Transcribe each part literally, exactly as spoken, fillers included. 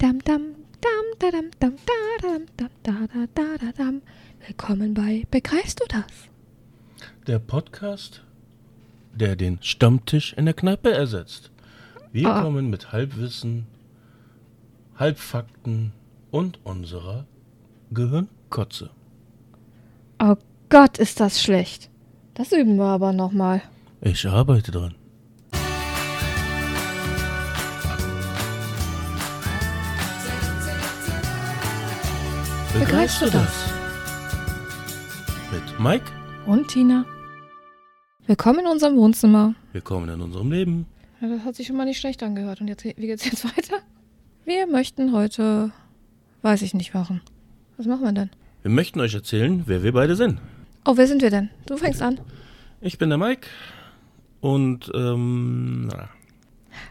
dam dam dam dam dam dam dam dam dam dam. Willkommen bei Begreifst du das? Der Podcast, der den Stammtisch in der Kneipe ersetzt. Wir oh. kommen mit Halbwissen, Halbfakten und unserer Gehirnkotze. Oh Gott, ist das schlecht. Das üben wir aber nochmal. Ich arbeite dran. Begreifst du das? Mit Mike und Tina. Willkommen in unserem Wohnzimmer. Willkommen in unserem Leben. Ja, das hat sich schon mal nicht schlecht angehört. Und jetzt, wie geht's jetzt weiter? Wir möchten heute, weiß ich nicht, machen. Was machen wir denn? Wir möchten euch erzählen, wer wir beide sind. Oh, wer sind wir denn? Du fängst an. Ich bin der Mike und, ähm, na.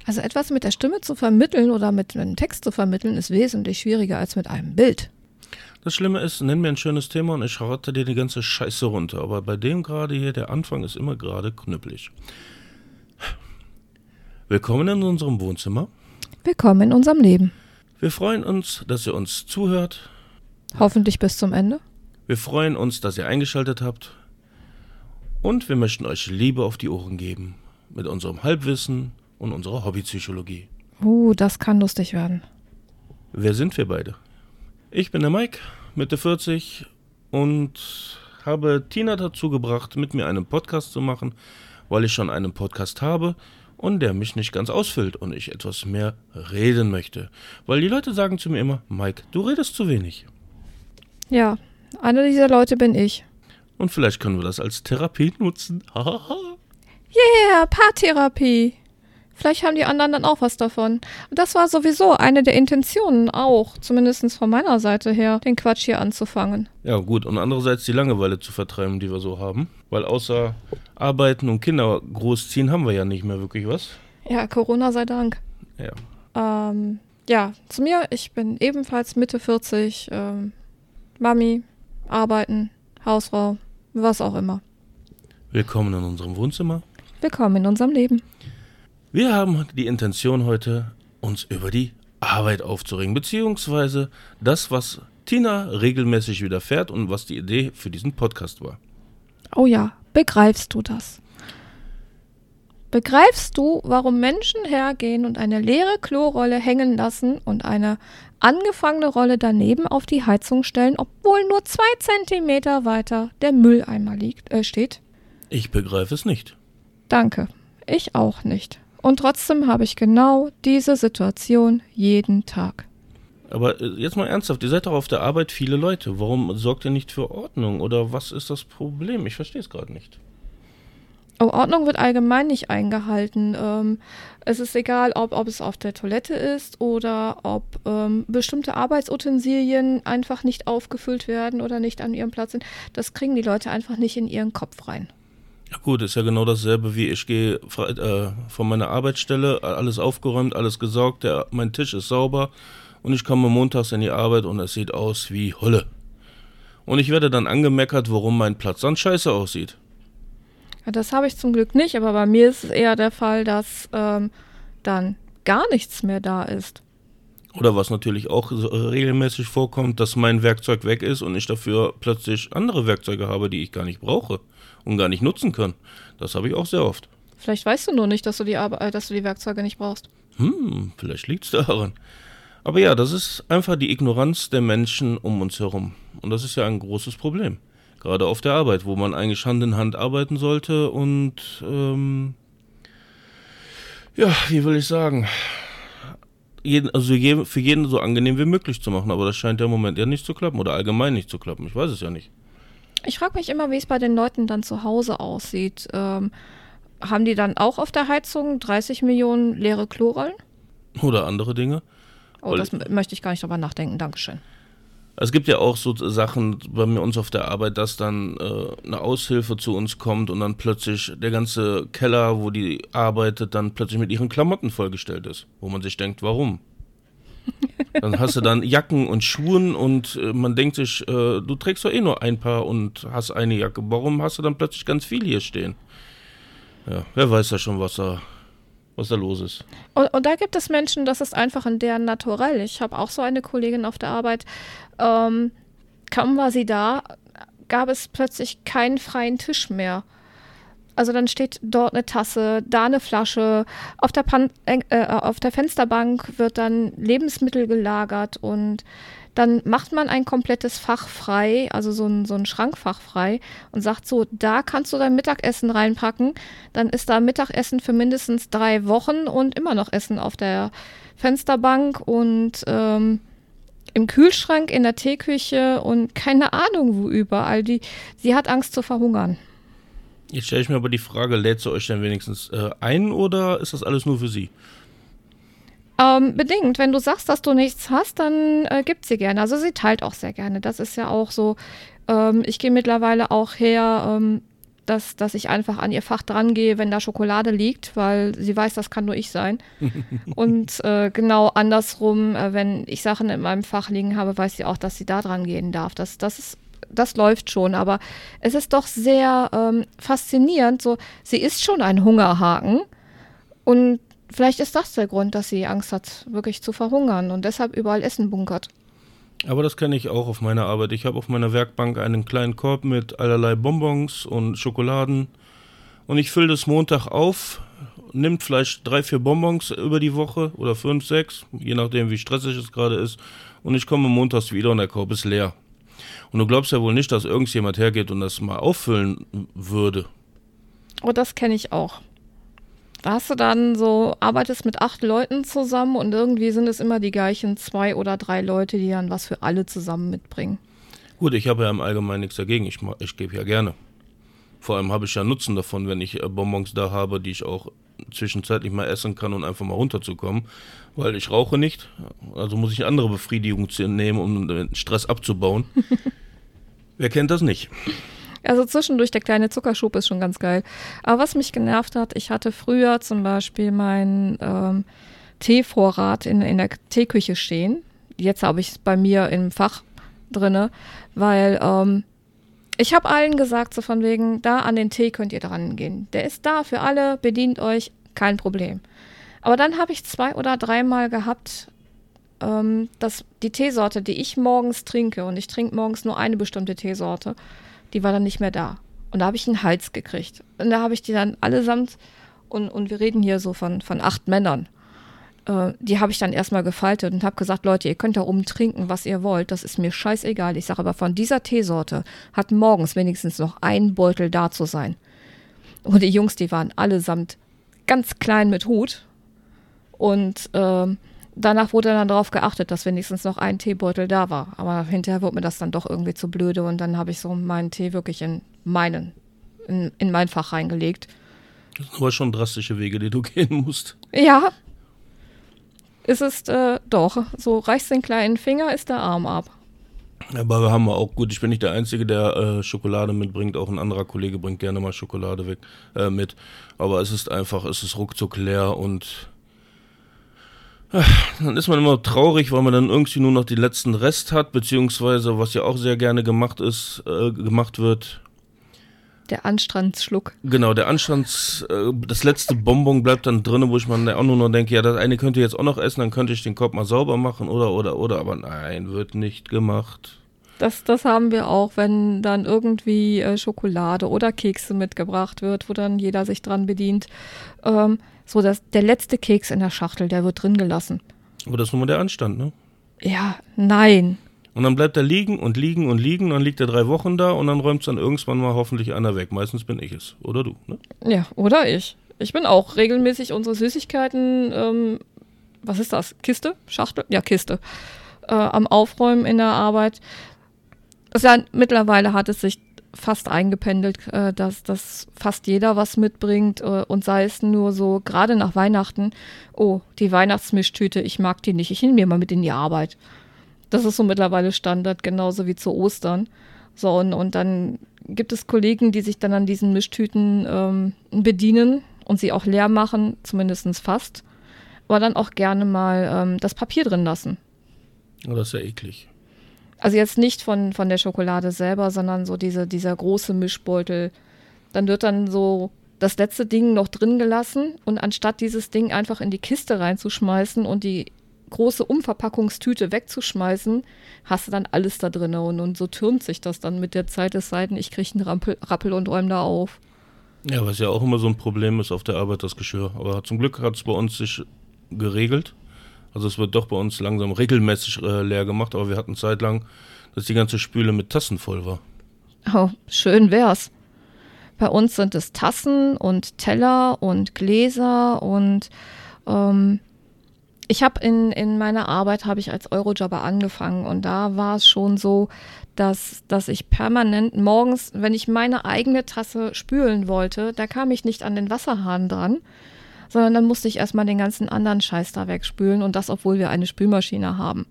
Also etwas mit der Stimme zu vermitteln oder mit einem Text zu vermitteln, ist wesentlich schwieriger als mit einem Bild. Das Schlimme ist, nenn mir ein schönes Thema und ich rate dir die ganze Scheiße runter. Aber bei dem gerade hier, der Anfang ist immer gerade knüppelig. Willkommen in unserem Wohnzimmer. Willkommen in unserem Leben. Wir freuen uns, dass ihr uns zuhört. Hoffentlich bis zum Ende. Wir freuen uns, dass ihr eingeschaltet habt. Und wir möchten euch Liebe auf die Ohren geben. Mit unserem Halbwissen und unserer Hobbypsychologie. Uh, das kann lustig werden. Wer sind wir beide? Ich bin der Mike, Mitte vierzig und habe Tina dazu gebracht, mit mir einen Podcast zu machen, weil ich schon einen Podcast habe und der mich nicht ganz ausfüllt und ich etwas mehr reden möchte. Weil die Leute sagen zu mir immer, Mike, du redest zu wenig. Ja, einer dieser Leute bin ich. Und vielleicht können wir das als Therapie nutzen. Yeah, Paartherapie. Vielleicht haben die anderen dann auch was davon. Und das war sowieso eine der Intentionen auch, zumindest von meiner Seite her, den Quatsch hier anzufangen. Ja gut, und andererseits die Langeweile zu vertreiben, die wir so haben. Weil außer Arbeiten und Kinder großziehen haben wir ja nicht mehr wirklich was. Ja, Corona sei Dank. Ja. Ähm, ja, zu mir, ich bin ebenfalls Mitte vierzig, ähm, Mami, arbeiten, Hausfrau, was auch immer. Willkommen in unserem Wohnzimmer. Willkommen in unserem Leben. Wir haben die Intention heute, uns über die Arbeit aufzuregen, beziehungsweise das, was Tina regelmäßig widerfährt und was die Idee für diesen Podcast war. Oh ja, begreifst du das? Begreifst du, warum Menschen hergehen und eine leere Klorolle hängen lassen und eine angefangene Rolle daneben auf die Heizung stellen, obwohl nur zwei Zentimeter weiter der Mülleimer liegt, äh, steht? Ich begreife es nicht. Danke, ich auch nicht. Und trotzdem habe ich genau diese Situation jeden Tag. Aber jetzt mal ernsthaft, ihr seid doch auf der Arbeit viele Leute. Warum sorgt ihr nicht für Ordnung? Oder was ist das Problem? Ich verstehe es gerade nicht. Oh, Ordnung wird allgemein nicht eingehalten. Ähm, es ist egal, ob, ob es auf der Toilette ist oder ob ähm, bestimmte Arbeitsutensilien einfach nicht aufgefüllt werden oder nicht an ihrem Platz sind. Das kriegen die Leute einfach nicht in ihren Kopf rein. Ja gut, ist ja genau dasselbe wie ich gehe äh, von meiner Arbeitsstelle, alles aufgeräumt, alles gesaugt, der, mein Tisch ist sauber und ich komme montags in die Arbeit und es sieht aus wie Hölle. Und ich werde dann angemeckert, warum mein Platz dann scheiße aussieht. Ja, das habe ich zum Glück nicht, aber bei mir ist es eher der Fall, dass ähm, dann gar nichts mehr da ist. Oder was natürlich auch regelmäßig vorkommt, dass mein Werkzeug weg ist und ich dafür plötzlich andere Werkzeuge habe, die ich gar nicht brauche und gar nicht nutzen kann. Das habe ich auch sehr oft. Vielleicht weißt du nur nicht, dass du die, Ar- dass du die Werkzeuge nicht brauchst. Hm, vielleicht liegt es daran. Aber ja, das ist einfach die Ignoranz der Menschen um uns herum. Und das ist ja ein großes Problem. Gerade auf der Arbeit, wo man eigentlich Hand in Hand arbeiten sollte und, ähm, ja, wie will ich sagen... Jeden, also je, für jeden so angenehm wie möglich zu machen, aber das scheint ja im Moment ja nicht zu klappen oder allgemein nicht zu klappen, ich weiß es ja nicht. Ich frage mich immer, wie es bei den Leuten dann zu Hause aussieht. Ähm, haben die dann auch auf der Heizung dreißig Millionen leere Klorollen? Oder andere Dinge. Oh, Weil das ich, möchte ich gar nicht drüber nachdenken, Dankeschön. Es gibt ja auch so Sachen bei mir uns auf der Arbeit, dass dann äh, eine Aushilfe zu uns kommt und dann plötzlich der ganze Keller, wo die arbeitet, dann plötzlich mit ihren Klamotten vollgestellt ist. Wo man sich denkt, warum? Dann hast du dann Jacken und Schuhen und äh, man denkt sich, äh, du trägst doch eh nur ein Paar und hast eine Jacke. Warum hast du dann plötzlich ganz viel hier stehen? Ja, wer weiß ja schon, was da, was da los ist. Und, und da gibt es Menschen, das ist einfach in deren Naturell. Ich habe auch so eine Kollegin auf der Arbeit, ähm, kaum war sie da, gab es plötzlich keinen freien Tisch mehr. Also dann steht dort eine Tasse, da eine Flasche, auf der, Pan- äh, auf der Fensterbank wird dann Lebensmittel gelagert und dann macht man ein komplettes Fach frei, also so ein, so ein Schrankfach frei und sagt so, da kannst du dein Mittagessen reinpacken, dann ist da Mittagessen für mindestens drei Wochen und immer noch Essen auf der Fensterbank und ähm, im Kühlschrank, in der Teeküche und keine Ahnung wo überall. Die, sie hat Angst zu verhungern. Jetzt stelle ich mir aber die Frage, lädt sie euch denn wenigstens äh, ein oder ist das alles nur für sie? Ähm, bedingt. Wenn du sagst, dass du nichts hast, dann äh, gibt sie gerne. Also sie teilt auch sehr gerne. Das ist ja auch so. Ähm, ich gehe mittlerweile auch her, ähm, dass, dass ich einfach an ihr Fach dran gehe, wenn da Schokolade liegt, weil sie weiß, das kann nur ich sein. Und äh, genau andersrum, äh, wenn ich Sachen in meinem Fach liegen habe, weiß sie auch, dass sie da dran gehen darf. Das, das ist Das läuft schon, aber es ist doch sehr ähm, faszinierend. So, sie ist schon ein Hungerhaken und vielleicht ist das der Grund, dass sie Angst hat, wirklich zu verhungern und deshalb überall Essen bunkert. Aber das kenne ich auch auf meiner Arbeit. Ich habe auf meiner Werkbank einen kleinen Korb mit allerlei Bonbons und Schokoladen und ich fülle das Montag auf, nimmt vielleicht drei, vier Bonbons über die Woche oder fünf, sechs, je nachdem wie stressig es gerade ist und ich komme montags wieder und der Korb ist leer. Und du glaubst ja wohl nicht, dass irgendjemand hergeht und das mal auffüllen würde. Oh, das kenne ich auch. Da hast du dann so, arbeitest mit acht Leuten zusammen und irgendwie sind es immer die gleichen zwei oder drei Leute, die dann was für alle zusammen mitbringen. Gut, ich habe ja im Allgemeinen nichts dagegen. Ich, ich gebe ja gerne. Vor allem habe ich ja Nutzen davon, wenn ich Bonbons da habe, die ich auch zwischenzeitlich mal essen kann und einfach mal runterzukommen, weil ich rauche nicht, also muss ich eine andere Befriedigung nehmen, um den Stress abzubauen. Wer kennt das nicht? Also zwischendurch der kleine Zuckerschub ist schon ganz geil. Aber was mich genervt hat, ich hatte früher zum Beispiel meinen ähm, Teevorrat in, in der Teeküche stehen. Jetzt habe ich es bei mir im Fach drinne, weil ähm, ich habe allen gesagt, so von wegen, da an den Tee könnt ihr dran gehen. Der ist da für alle, bedient euch, kein Problem. Aber dann habe ich zwei oder dreimal gehabt, ähm, dass die Teesorte, die ich morgens trinke, und ich trinke morgens nur eine bestimmte Teesorte, die war dann nicht mehr da. Und da habe ich einen Hals gekriegt. Und da habe ich die dann allesamt, und, und wir reden hier so von, von acht Männern, äh, die habe ich dann erstmal gefaltet und habe gesagt, Leute, ihr könnt da oben trinken, was ihr wollt, das ist mir scheißegal. Ich sage aber, von dieser Teesorte hat morgens wenigstens noch ein Beutel da zu sein. Und die Jungs, die waren allesamt ganz klein mit Hut und äh, danach wurde dann darauf geachtet, dass wenigstens noch ein Teebeutel da war. Aber hinterher wurde mir das dann doch irgendwie zu blöde und dann habe ich so meinen Tee wirklich in meinen, in, in mein Fach reingelegt. Das sind aber schon drastische Wege, die du gehen musst. Ja, es ist äh, doch, so reichst den kleinen Finger, ist der Arm ab. Aber wir haben auch gut, ich bin nicht der Einzige, der äh, Schokolade mitbringt, auch ein anderer Kollege bringt gerne mal Schokolade weg äh, mit. Aber es ist einfach, es ist ruckzuck leer und äh, dann ist man immer traurig, weil man dann irgendwie nur noch den letzten Rest hat, beziehungsweise, was ja auch sehr gerne gemacht ist, äh, gemacht wird. Der Anstandsschluck. Genau, der Anstands, äh, das letzte Bonbon bleibt dann drin, wo ich mir auch nur noch denke, ja, das eine könnt ihr jetzt auch noch essen, dann könnte ich den Korb mal sauber machen oder, oder, oder. Aber nein, wird nicht gemacht. Das, das haben wir auch, wenn dann irgendwie äh, Schokolade oder Kekse mitgebracht wird, wo dann jeder sich dran bedient. Ähm, so, dass der letzte Keks in der Schachtel, der wird drin gelassen. Aber das ist nun mal der Anstand, ne? Ja, nein. Und dann bleibt er liegen und liegen und liegen, dann liegt er drei Wochen da und dann räumt es dann irgendwann mal hoffentlich einer weg. Meistens bin ich es. Oder du, ne? Ja, oder ich. Ich bin auch regelmäßig unsere Süßigkeiten, ähm, was ist das? Kiste? Schachtel? Ja, Kiste. Äh, am Aufräumen in der Arbeit. Also, ja, mittlerweile hat es sich fast eingependelt, äh, dass, dass fast jeder was mitbringt äh, und sei es nur so, gerade nach Weihnachten, oh, die Weihnachtsmischtüte, ich mag die nicht, ich nehme mir mal mit in die Arbeit. Das ist so mittlerweile Standard, genauso wie zu Ostern. So, und, und dann gibt es Kollegen, die sich dann an diesen Mischtüten ähm, bedienen und sie auch leer machen, zumindest fast. Aber dann auch gerne mal ähm, das Papier drin lassen. Oh, das ist ja eklig. Also jetzt nicht von, von der Schokolade selber, sondern so diese, dieser große Mischbeutel. Dann wird dann so das letzte Ding noch drin gelassen und anstatt dieses Ding einfach in die Kiste reinzuschmeißen und die große Umverpackungstüte wegzuschmeißen, hast du dann alles da drin und, und so türmt sich das dann mit der Zeit, es sei denn, ich kriege einen Rampel, Rappel und räume da auf. Ja, was ja auch immer so ein Problem ist auf der Arbeit, das Geschirr. Aber zum Glück hat es bei uns sich geregelt. Also es wird doch bei uns langsam regelmäßig äh, leer gemacht, aber wir hatten Zeit lang, dass die ganze Spüle mit Tassen voll war. Oh, schön wär's. Bei uns sind es Tassen und Teller und Gläser und ähm, ich habe in, in meiner Arbeit habe ich als Eurojobber angefangen und da war es schon so, dass, dass ich permanent morgens, wenn ich meine eigene Tasse spülen wollte, da kam ich nicht an den Wasserhahn dran, sondern dann musste ich erstmal den ganzen anderen Scheiß da wegspülen und das, obwohl wir eine Spülmaschine haben.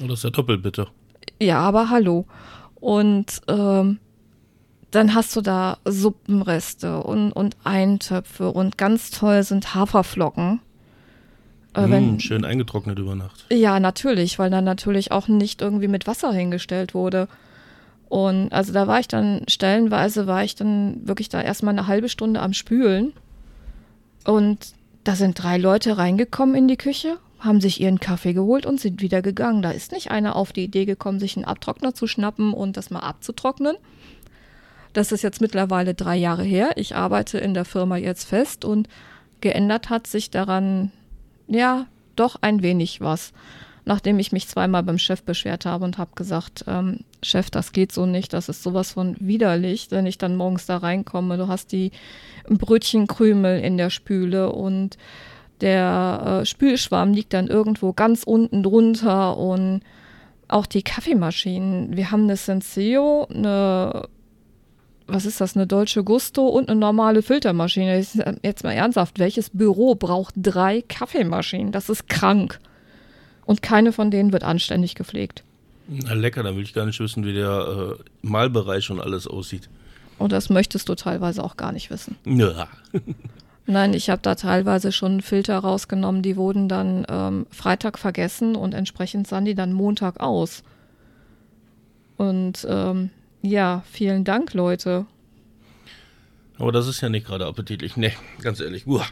Und das ist ja doppelt bitter. Ja, aber hallo. Und ähm, dann hast du da Suppenreste und, und Eintöpfe und ganz toll sind Haferflocken. Äh, mm, wenn, schön eingetrocknet über Nacht. Ja, natürlich, weil dann natürlich auch nicht irgendwie mit Wasser hingestellt wurde. Und also da war ich dann, stellenweise war ich dann wirklich da erstmal eine halbe Stunde am Spülen. Und da sind drei Leute reingekommen in die Küche, haben sich ihren Kaffee geholt und sind wieder gegangen. Da ist nicht einer auf die Idee gekommen, sich einen Abtrockner zu schnappen und das mal abzutrocknen. Das ist jetzt mittlerweile drei Jahre her. Ich arbeite in der Firma jetzt fest und geändert hat sich daran, ja, doch ein wenig was. Nachdem ich mich zweimal beim Chef beschwert habe und habe gesagt, ähm, Chef, das geht so nicht, das ist sowas von widerlich, wenn ich dann morgens da reinkomme. Du hast die Brötchenkrümel in der Spüle und der äh, Spülschwamm liegt dann irgendwo ganz unten drunter und auch die Kaffeemaschinen. Wir haben eine Senseo, eine Was ist das? Eine Dolce Gusto und eine normale Filtermaschine. Jetzt mal ernsthaft, welches Büro braucht drei Kaffeemaschinen? Das ist krank. Und keine von denen wird anständig gepflegt. Na lecker, dann will ich gar nicht wissen, wie der äh, Mahlbereich und alles aussieht. Und das möchtest du teilweise auch gar nicht wissen. Ja. Nein, ich habe da teilweise schon Filter rausgenommen, die wurden dann ähm, Freitag vergessen und entsprechend sahen die dann Montag aus. Und ähm, ja, vielen Dank, Leute. Aber das ist ja nicht gerade appetitlich. Nee, ganz ehrlich. Uah.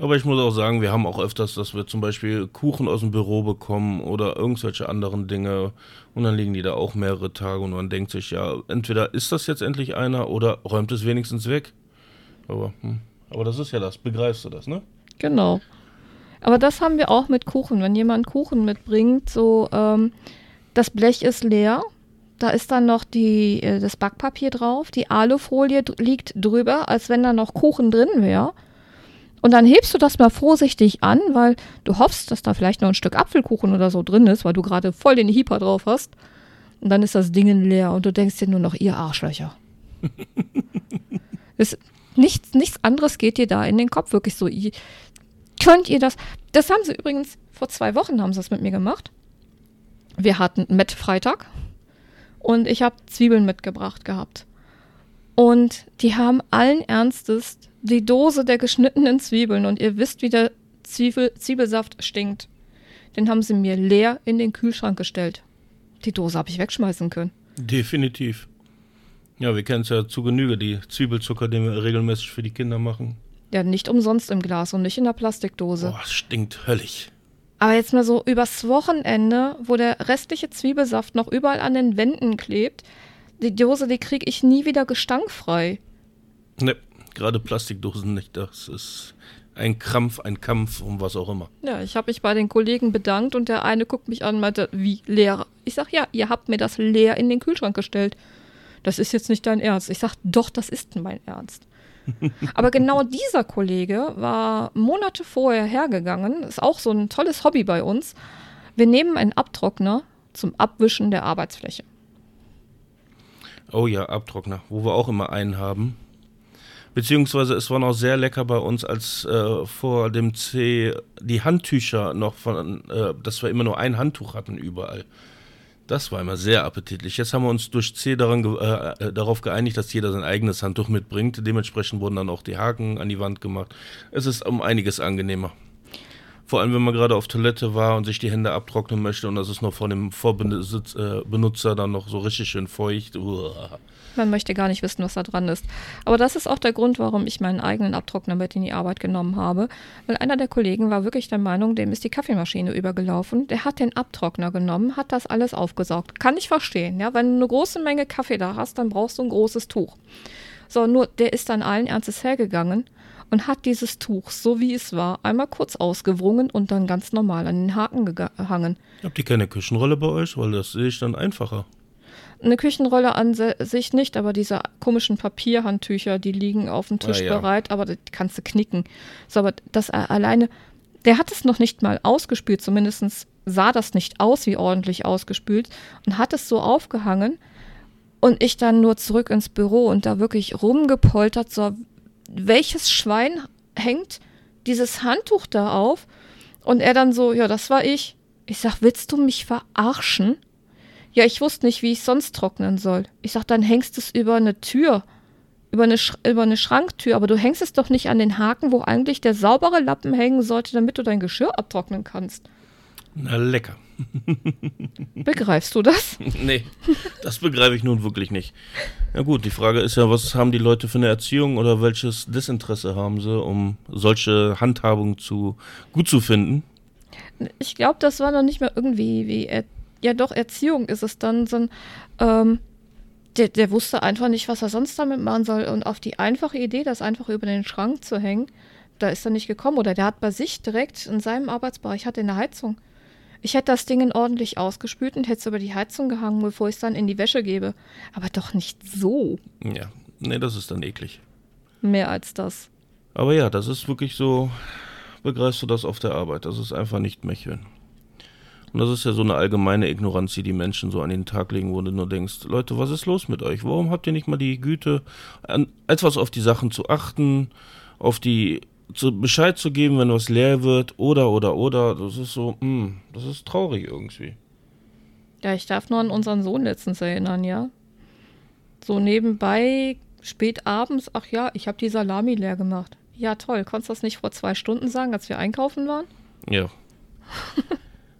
Aber ich muss auch sagen, wir haben auch öfters, dass wir zum Beispiel Kuchen aus dem Büro bekommen oder irgendwelche anderen Dinge. Und dann liegen die da auch mehrere Tage und man denkt sich, ja, entweder ist das jetzt endlich einer oder räumt es wenigstens weg. Aber, hm. Aber das ist ja das. Begreifst du das, ne? Genau. Aber das haben wir auch mit Kuchen. Wenn jemand Kuchen mitbringt, so ähm, das Blech ist leer. Da ist dann noch die, das Backpapier drauf, die Alufolie d- liegt drüber, als wenn da noch Kuchen drin wäre. Und dann hebst du das mal vorsichtig an, weil du hoffst, dass da vielleicht noch ein Stück Apfelkuchen oder so drin ist, weil du gerade voll den Hieper drauf hast. Und dann ist das Ding leer und du denkst dir nur noch, ihr Arschlöcher. es, nichts, nichts anderes geht dir da in den Kopf, wirklich so. Ihr, könnt ihr das? Das haben sie übrigens, vor zwei Wochen haben sie das mit mir gemacht. Wir hatten Met-Freitag. Und ich habe Zwiebeln mitgebracht gehabt. Und die haben allen Ernstes die Dose der geschnittenen Zwiebeln. Und ihr wisst, wie der Zwiebel, Zwiebelsaft stinkt. Den haben sie mir leer in den Kühlschrank gestellt. Die Dose habe ich wegschmeißen können. Definitiv. Ja, wir kennen es ja zu Genüge, die Zwiebelzucker, den wir regelmäßig für die Kinder machen. Ja, nicht umsonst im Glas und nicht in der Plastikdose. Boah, stinkt höllisch. Aber jetzt mal so übers Wochenende, wo der restliche Zwiebelsaft noch überall an den Wänden klebt, die Dose, die kriege ich nie wieder gestankfrei. Ne, gerade Plastikdosen nicht. Das ist ein Krampf, ein Kampf um was auch immer. Ja, ich habe mich bei den Kollegen bedankt und der eine guckt mich an und meinte, wie leer? Ich sag, ja, ihr habt mir das leer in den Kühlschrank gestellt. Das ist jetzt nicht dein Ernst. Ich sag, doch, das ist mein Ernst. Aber genau dieser Kollege war Monate vorher hergegangen, ist auch so ein tolles Hobby bei uns. Wir nehmen einen Abtrockner zum Abwischen der Arbeitsfläche. Oh ja, Abtrockner, wo wir auch immer einen haben. Beziehungsweise es war noch sehr lecker bei uns, als äh, vor dem C die Handtücher noch von, äh, dass wir immer nur ein Handtuch hatten überall. Das war immer sehr appetitlich. Jetzt haben wir uns durch C daran, äh, darauf geeinigt, dass jeder sein eigenes Handtuch mitbringt. Dementsprechend wurden dann auch die Haken an die Wand gemacht. Es ist um einiges angenehmer. Vor allem, wenn man gerade auf Toilette war und sich die Hände abtrocknen möchte und das ist noch von dem Vorbenutz, äh, Benutzer dann noch so richtig schön feucht. Uah. Man möchte gar nicht wissen, was da dran ist. Aber das ist auch der Grund, warum ich meinen eigenen Abtrockner mit in die Arbeit genommen habe. Weil einer der Kollegen war wirklich der Meinung, dem ist die Kaffeemaschine übergelaufen. Der hat den Abtrockner genommen, hat das alles aufgesaugt. Kann ich verstehen. Ja? Wenn du eine große Menge Kaffee da hast, dann brauchst du ein großes Tuch. So, nur der ist dann allen Ernstes hergegangen und hat dieses Tuch, so wie es war, einmal kurz ausgewrungen und dann ganz normal an den Haken gehangen. Habt ihr keine Küchenrolle bei euch? Weil das sehe ich dann einfacher. Eine Küchenrolle an sich nicht, aber diese komischen Papierhandtücher, die liegen auf dem Tisch ja, ja. bereit, aber die kannst du knicken. So, aber das alleine, der hat es noch nicht mal ausgespült, zumindest sah das nicht aus wie ordentlich ausgespült und hat es so aufgehangen und ich dann nur zurück ins Büro und da wirklich rumgepoltert, so welches Schwein hängt dieses Handtuch da auf? Und er dann so, ja, das war ich. Ich sag, willst du mich verarschen? Ja, ich wusste nicht, wie ich sonst trocknen soll. Ich sag, dann hängst du es über eine Tür, über eine, Sch- über eine Schranktür, aber du hängst es doch nicht an den Haken, wo eigentlich der saubere Lappen hängen sollte, damit du dein Geschirr abtrocknen kannst. Na lecker. Begreifst du das? Nee, das begreife ich nun wirklich nicht. Na gut, die Frage ist ja, was haben die Leute für eine Erziehung oder welches Desinteresse haben sie, um solche Handhabung zu, gut zu finden? Ich glaube, das war noch nicht mal irgendwie wie er- ja doch, Erziehung ist es dann so ein, ähm, der, der wusste einfach nicht, was er sonst damit machen soll und auf die einfache Idee, das einfach über den Schrank zu hängen, da ist er nicht gekommen oder der hat bei sich direkt in seinem Arbeitsbereich, hat in der Heizung. Ich hätte das Ding ordentlich ausgespült und hätte es über die Heizung gehangen, bevor ich es dann in die Wäsche gebe. Aber doch nicht so. Ja, nee, das ist dann eklig. Mehr als das. Aber ja, das ist wirklich so, begreifst du das auf der Arbeit. Das ist einfach nicht mehr schön. Und das ist ja so eine allgemeine Ignoranz, die die Menschen so an den Tag legen, wo du nur denkst, Leute, was ist los mit euch? Warum habt ihr nicht mal die Güte, an etwas auf die Sachen zu achten, auf die zu Bescheid zu geben, wenn was leer wird, oder, oder, oder. Das ist so, mh, das ist traurig irgendwie. Ja, ich darf nur an unseren Sohn letztens erinnern, ja. So nebenbei, spät abends, ach ja, ich habe die Salami leer gemacht. Ja, toll, konntest du das nicht vor zwei Stunden sagen, als wir einkaufen waren? Ja.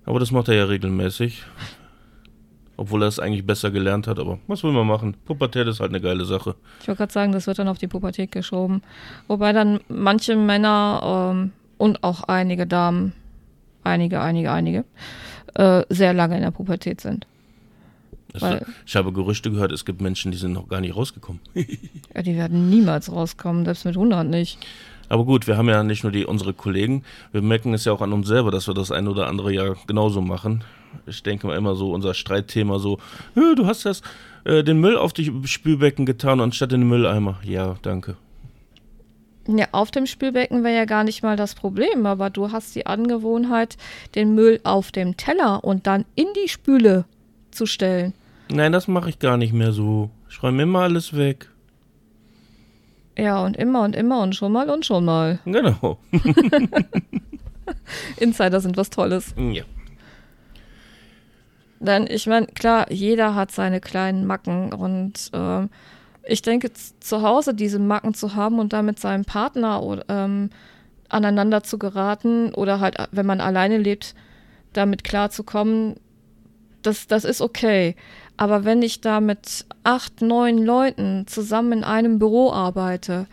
Aber das macht er ja regelmäßig. Obwohl er es eigentlich besser gelernt hat, aber was will man machen? Pubertät ist halt eine geile Sache. Ich wollte gerade sagen, das wird dann auf die Pubertät geschoben. Wobei dann manche Männer ähm, und auch einige Damen, einige, einige, einige, äh, sehr lange in der Pubertät sind. Weil, ich habe Gerüchte gehört, es gibt Menschen, die sind noch gar nicht rausgekommen. Ja, die werden niemals rauskommen, selbst mit hundert nicht. Aber gut, wir haben ja nicht nur die unsere Kollegen, wir merken es ja auch an uns selber, dass wir das ein oder andere ja genauso machen. Ich denke mal immer so, unser Streitthema so, du hast das, äh, den Müll auf die Spülbecken getan anstatt in den Mülleimer. Ja, danke. Ja, auf dem Spülbecken wäre ja gar nicht mal das Problem, aber du hast die Angewohnheit, den Müll auf dem Teller und dann in die Spüle zu stellen. Nein, das mache ich gar nicht mehr so. Ich räume immer alles weg. Ja, und immer und immer und schon mal und schon mal. Genau. Insider sind was Tolles. Ja. Denn ich meine, klar, jeder hat seine kleinen Macken und äh, ich denke, z- zu Hause diese Macken zu haben und dann mit seinem Partner oder, ähm, aneinander zu geraten oder halt, wenn man alleine lebt, damit klarzukommen, das, das ist okay. Aber wenn ich da mit acht, neun Leuten zusammen in einem Büro arbeite,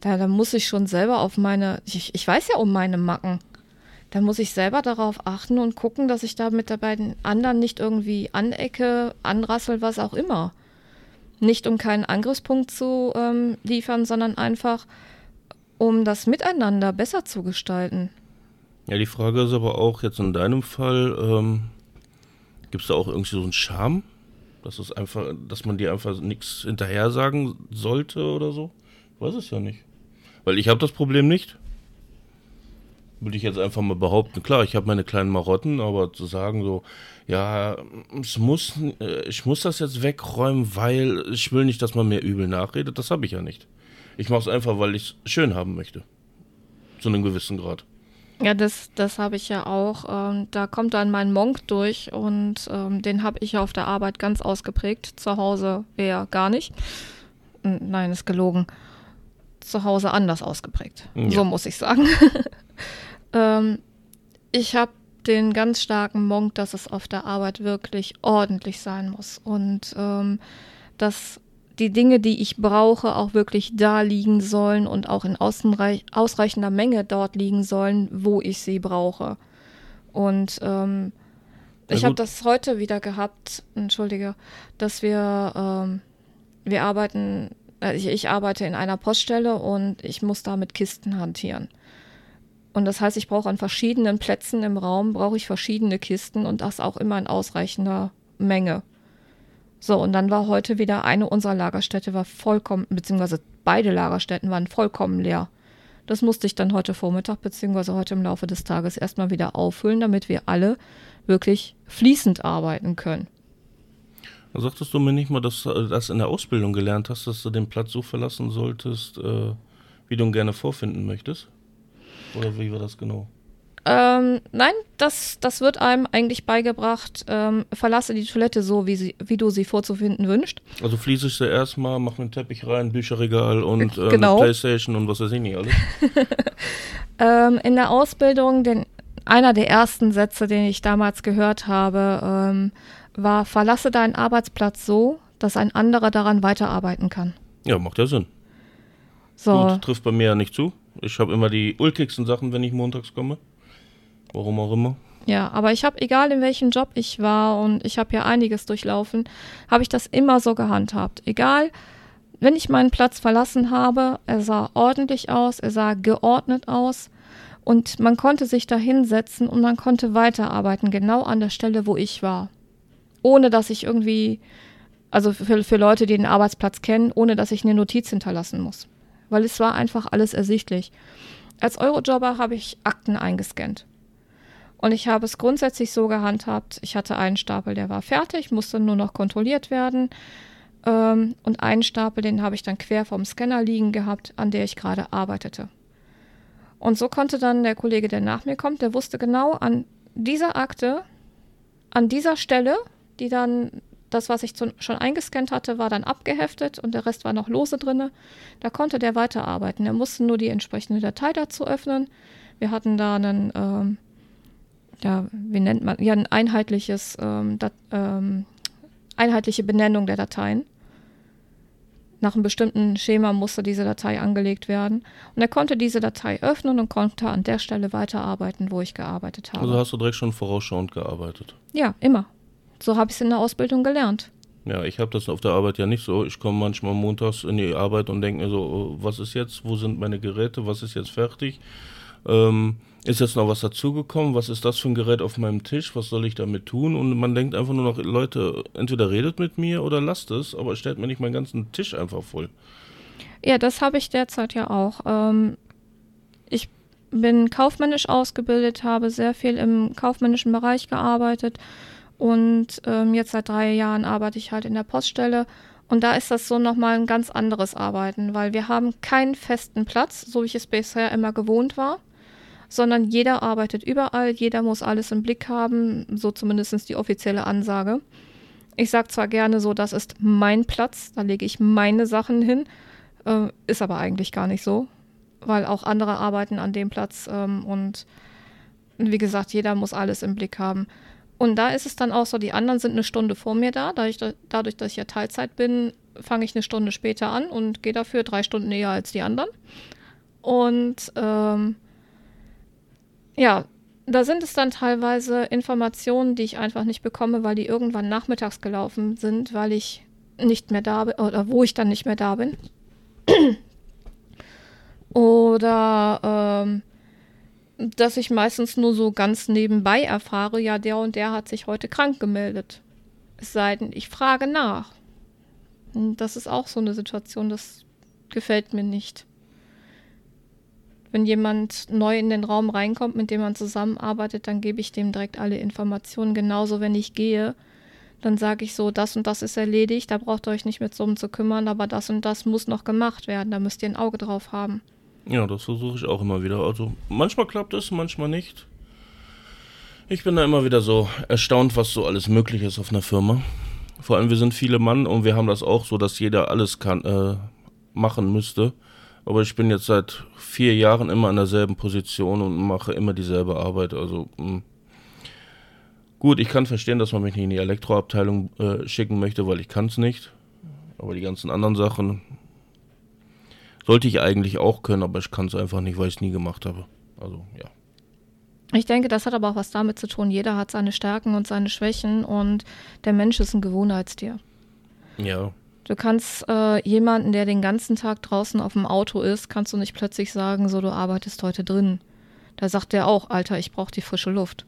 da, da muss ich schon selber auf meine, ich, ich weiß ja um meine Macken, da muss ich selber darauf achten und gucken, dass ich da mit den beiden anderen nicht irgendwie anecke, anrassel, was auch immer. Nicht um keinen Angriffspunkt zu ähm, liefern, sondern einfach, um das Miteinander besser zu gestalten. Ja, die Frage ist aber auch jetzt in deinem Fall, ähm, gibt es da auch irgendwie so einen Charme? Dass es einfach, dass man dir einfach nichts hinterher sagen sollte oder so? Ich weiß es ja nicht. Weil ich habe das Problem nicht. Würde ich jetzt einfach mal behaupten. Klar, ich habe meine kleinen Marotten, aber zu sagen so, ja, es muss, ich muss das jetzt wegräumen, weil ich will nicht, dass man mir übel nachredet, das habe ich ja nicht. Ich mache es einfach, weil ich es schön haben möchte. Zu einem gewissen Grad. Ja, das, das habe ich ja auch. Ähm, da kommt dann mein Monk durch und ähm, den habe ich ja auf der Arbeit ganz ausgeprägt. Zu Hause eher gar nicht. N- Nein, ist gelogen. Zu Hause anders ausgeprägt. Ja. So muss ich sagen. ähm, ich habe den ganz starken Monk, dass es auf der Arbeit wirklich ordentlich sein muss und ähm, dass die Dinge, die ich brauche, auch wirklich da liegen sollen und auch in ausreichender Menge dort liegen sollen, wo ich sie brauche. Und ähm, ich habe das heute wieder gehabt, entschuldige, dass wir, ähm, wir arbeiten, äh, ich, ich arbeite in einer Poststelle und ich muss da mit Kisten hantieren. Und das heißt, ich brauche an verschiedenen Plätzen im Raum, brauche ich verschiedene Kisten und das auch immer in ausreichender Menge. So, und dann war heute wieder eine unserer Lagerstätte war vollkommen, beziehungsweise beide Lagerstätten waren vollkommen leer. Das musste ich dann heute Vormittag, beziehungsweise heute im Laufe des Tages erstmal wieder auffüllen, damit wir alle wirklich fließend arbeiten können. Da sagtest du mir nicht mal, dass du das in der Ausbildung gelernt hast, dass du den Platz so verlassen solltest, wie du ihn gerne vorfinden möchtest? Oder wie war das genau? Ähm, nein, das, das wird einem eigentlich beigebracht, ähm, verlasse die Toilette so, wie, sie, wie du sie vorzufinden wünschst. Also fließe ich sie erstmal, mach mir einen Teppich rein, Bücherregal und äh, genau. Eine Playstation und was weiß ich nicht alles. ähm, in der Ausbildung, den, einer der ersten Sätze, den ich damals gehört habe, ähm, war, verlasse deinen Arbeitsplatz so, dass ein anderer daran weiterarbeiten kann. Ja, macht ja Sinn. So. Gut, trifft bei mir ja nicht zu. Ich habe immer die ulkigsten Sachen, wenn ich montags komme. Warum auch immer. Ja, aber ich habe, egal in welchem Job ich war und ich habe ja einiges durchlaufen, habe ich das immer so gehandhabt. Egal, wenn ich meinen Platz verlassen habe, er sah ordentlich aus, er sah geordnet aus und man konnte sich da hinsetzen und man konnte weiterarbeiten, genau an der Stelle, wo ich war. Ohne, dass ich irgendwie, also für, für Leute, die den Arbeitsplatz kennen, ohne, dass ich eine Notiz hinterlassen muss. Weil es war einfach alles ersichtlich. Als Eurojobber habe ich Akten eingescannt. Und ich habe es grundsätzlich so gehandhabt, ich hatte einen Stapel, der war fertig, musste nur noch kontrolliert werden. Ähm, und einen Stapel, den habe ich dann quer vom Scanner liegen gehabt, an der ich gerade arbeitete. Und so konnte dann der Kollege, der nach mir kommt, der wusste genau an dieser Akte, an dieser Stelle, die dann, das, was ich zu, schon eingescannt hatte, war dann abgeheftet und der Rest war noch lose drin. Da konnte der weiterarbeiten. Er musste nur die entsprechende Datei dazu öffnen. Wir hatten da einen... Ähm, ja, wie nennt man, ja, ein einheitliches, ähm, Dat, ähm, einheitliche Benennung der Dateien. Nach einem bestimmten Schema musste diese Datei angelegt werden. Und er konnte diese Datei öffnen und konnte an der Stelle weiterarbeiten, wo ich gearbeitet habe. Also hast du direkt schon vorausschauend gearbeitet? Ja, immer. So habe ich es in der Ausbildung gelernt. Ja, ich habe das auf der Arbeit ja nicht so. Ich komme manchmal montags in die Arbeit und denke mir so, was ist jetzt, wo sind meine Geräte, was ist jetzt fertig? Ähm, ist jetzt noch was dazugekommen, was ist das für ein Gerät auf meinem Tisch, was soll ich damit tun? Und man denkt einfach nur noch, Leute, entweder redet mit mir oder lasst es, aber stellt mir nicht meinen ganzen Tisch einfach voll. Ja, das habe ich derzeit ja auch. Ähm, ich bin kaufmännisch ausgebildet, habe sehr viel im kaufmännischen Bereich gearbeitet und ähm, jetzt seit drei Jahren arbeite ich halt in der Poststelle. Und da ist das so nochmal ein ganz anderes Arbeiten, weil wir haben keinen festen Platz, so wie ich es bisher immer gewohnt war, sondern jeder arbeitet überall, jeder muss alles im Blick haben, so zumindest die offizielle Ansage. Ich sage zwar gerne so, das ist mein Platz, da lege ich meine Sachen hin, äh, ist aber eigentlich gar nicht so, weil auch andere arbeiten an dem Platz ähm, und wie gesagt, jeder muss alles im Blick haben. Und da ist es dann auch so, die anderen sind eine Stunde vor mir da. Dadurch, dadurch dass ich ja Teilzeit bin, fange ich eine Stunde später an und gehe dafür drei Stunden eher als die anderen. Und ähm, ja, da sind es dann teilweise Informationen, die ich einfach nicht bekomme, weil die irgendwann nachmittags gelaufen sind, weil ich nicht mehr da bin oder wo ich dann nicht mehr da bin. Oder ähm, dass ich meistens nur so ganz nebenbei erfahre, ja, der und der hat sich heute krank gemeldet. Es sei denn, ich frage nach. Und das ist auch so eine Situation, das gefällt mir nicht. Wenn jemand neu in den Raum reinkommt, mit dem man zusammenarbeitet, dann gebe ich dem direkt alle Informationen. Genauso, wenn ich gehe, dann sage ich so, das und das ist erledigt, da braucht ihr euch nicht mehr drum zu kümmern, aber das und das muss noch gemacht werden, da müsst ihr ein Auge drauf haben. Ja, das versuche ich auch immer wieder. Also manchmal klappt es, manchmal nicht. Ich bin da immer wieder so erstaunt, was so alles möglich ist auf einer Firma. Vor allem, wir sind viele Mann und wir haben das auch so, dass jeder alles kann, äh, machen müsste. Aber ich bin jetzt seit vier Jahren immer an derselben Position und mache immer dieselbe Arbeit. Also mh. Gut, ich kann verstehen, dass man mich nicht in die Elektroabteilung äh, schicken möchte, weil ich kann es nicht. Aber die ganzen anderen Sachen sollte ich eigentlich auch können, aber ich kann es einfach nicht, weil ich es nie gemacht habe. Also ja. Ich denke, das hat aber auch was damit zu tun. Jeder hat seine Stärken und seine Schwächen und der Mensch ist ein Gewohnheitstier. Ja. Du kannst äh, jemanden, der den ganzen Tag draußen auf dem Auto ist, kannst du nicht plötzlich sagen, so, du arbeitest heute drin. Da sagt der auch, Alter, ich brauche die frische Luft.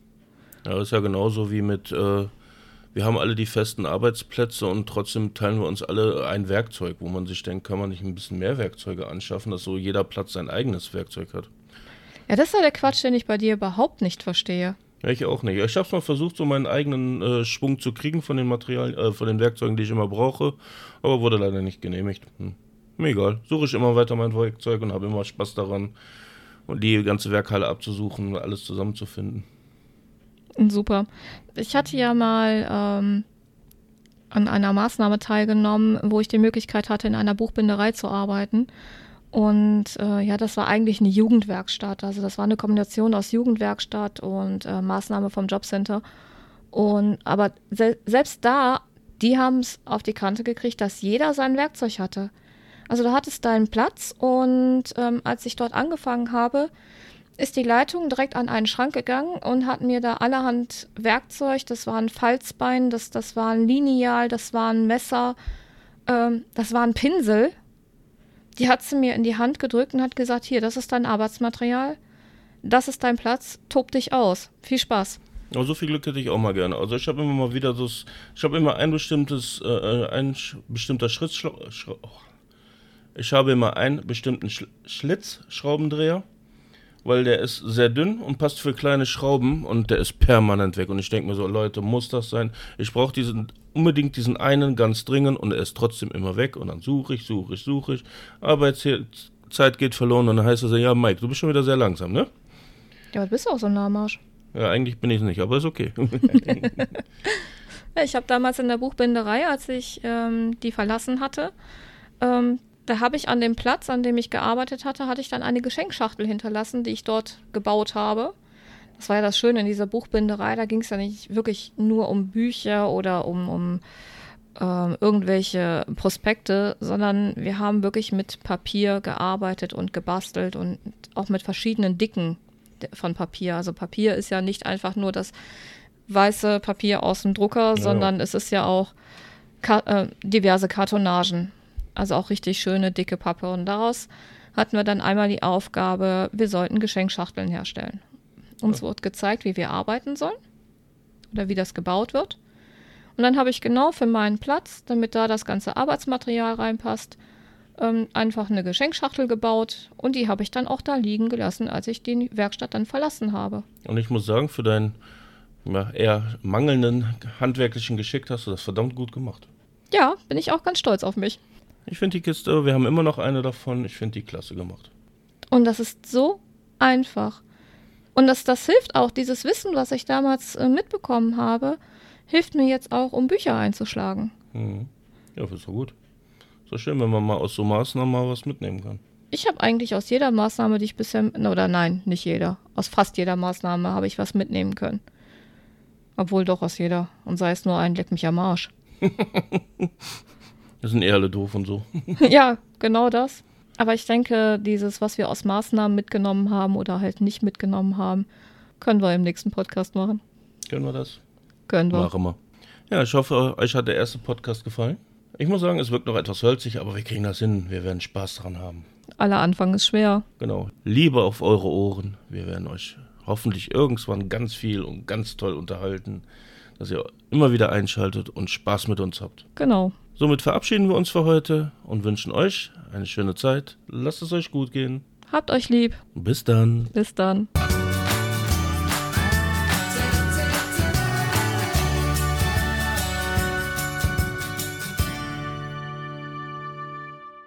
Ja, ist ja genauso wie mit, äh, wir haben alle die festen Arbeitsplätze und trotzdem teilen wir uns alle ein Werkzeug, wo man sich denkt, kann man nicht ein bisschen mehr Werkzeuge anschaffen, dass so jeder Platz sein eigenes Werkzeug hat. Ja, das ist ja der Quatsch, den ich bei dir überhaupt nicht verstehe. Ja, ich auch nicht. Ich habe es mal versucht, so meinen eigenen äh, Schwung zu kriegen von den Materialien, äh, von den Werkzeugen, die ich immer brauche, aber wurde leider nicht genehmigt. Hm. Mir egal. Suche ich immer weiter mein Werkzeug und habe immer Spaß daran, die ganze Werkhalle abzusuchen und alles zusammenzufinden. Super. Ich hatte ja mal ähm, an einer Maßnahme teilgenommen, wo ich die Möglichkeit hatte, in einer Buchbinderei zu arbeiten. Und äh, ja, das war eigentlich eine Jugendwerkstatt. Also das war eine Kombination aus Jugendwerkstatt und äh, Maßnahme vom Jobcenter. Und aber se- selbst da, die haben es auf die Kante gekriegt, dass jeder sein Werkzeug hatte. Also du hattest deinen Platz und ähm, als ich dort angefangen habe, ist die Leitung direkt an einen Schrank gegangen und hat mir da allerhand Werkzeug, das war ein Falzbein, das, das war ein Lineal, das war ein Messer, ähm, das war ein Pinsel. Die hat sie mir in die Hand gedrückt und hat gesagt, hier, das ist dein Arbeitsmaterial, das ist dein Platz, tob dich aus, viel Spaß. Aber so viel Glück hätte ich auch mal gerne. Also ich habe immer mal wieder so, ich habe immer ein bestimmtes, äh, ein sch- bestimmter Schritt, Schla- Schra- ich habe immer einen bestimmten Sch- Schlitzschraubendreher, weil der ist sehr dünn und passt für kleine Schrauben und der ist permanent weg. Und ich denke mir so, Leute, muss das sein? Ich brauche diesen, unbedingt diesen einen ganz dringend und er ist trotzdem immer weg. Und dann suche ich, suche ich, suche ich. Arbeitszeit geht verloren und dann heißt es ja, ja, Mike, du bist schon wieder sehr langsam, ne? Ja, aber du bist auch so ein Lahmarsch. Ja, eigentlich bin ich es nicht, aber ist okay. Ich habe damals in der Buchbinderei, als ich ähm, die verlassen hatte, ähm, da habe ich an dem Platz, an dem ich gearbeitet hatte, hatte ich dann eine Geschenkschachtel hinterlassen, die ich dort gebaut habe. Das war ja das Schöne in dieser Buchbinderei, da ging es ja nicht wirklich nur um Bücher oder um, um äh, irgendwelche Prospekte, sondern wir haben wirklich mit Papier gearbeitet und gebastelt und auch mit verschiedenen Dicken von Papier. Also Papier ist ja nicht einfach nur das weiße Papier aus dem Drucker, ja, sondern es ist ja auch ka- äh, diverse Kartonagen. Also auch richtig schöne, dicke Pappe. Und daraus hatten wir dann einmal die Aufgabe, wir sollten Geschenkschachteln herstellen. Uns ja. wurde gezeigt, wie wir arbeiten sollen oder wie das gebaut wird. Und dann habe ich genau für meinen Platz, damit da das ganze Arbeitsmaterial reinpasst, ähm, einfach eine Geschenkschachtel gebaut. Und die habe ich dann auch da liegen gelassen, als ich die Werkstatt dann verlassen habe. Und ich muss sagen, für deinen ja, eher mangelnden handwerklichen Geschick hast du das verdammt gut gemacht. Ja, bin ich auch ganz stolz auf mich. Ich finde die Kiste, wir haben immer noch eine davon, ich finde die klasse gemacht. Und das ist so einfach. Und das, das hilft auch, dieses Wissen, was ich damals äh, mitbekommen habe, hilft mir jetzt auch, um Bücher einzuschlagen. Mhm. Ja, das ist so gut. Ist so schön, wenn man mal aus so Maßnahmen mal was mitnehmen kann. Ich habe eigentlich aus jeder Maßnahme, die ich bisher, oder nein, nicht jeder, aus fast jeder Maßnahme habe ich was mitnehmen können. Obwohl doch aus jeder. Und sei es nur ein Leck mich am Arsch. Das sind eh alle doof und so. Ja, genau das. Aber ich denke, dieses, was wir aus Maßnahmen mitgenommen haben oder halt nicht mitgenommen haben, können wir im nächsten Podcast machen. Können wir das? Können wir. Machen wir. Ja, ich hoffe, euch hat der erste Podcast gefallen. Ich muss sagen, es wirkt noch etwas hölzig, aber wir kriegen das hin. Wir werden Spaß dran haben. Aller Anfang ist schwer. Genau. Liebe auf eure Ohren. Wir werden euch hoffentlich irgendwann ganz viel und ganz toll unterhalten, dass ihr immer wieder einschaltet und Spaß mit uns habt. Genau. Somit verabschieden wir uns für heute und wünschen euch eine schöne Zeit. Lasst es euch gut gehen. Habt euch lieb. Bis dann. Bis dann.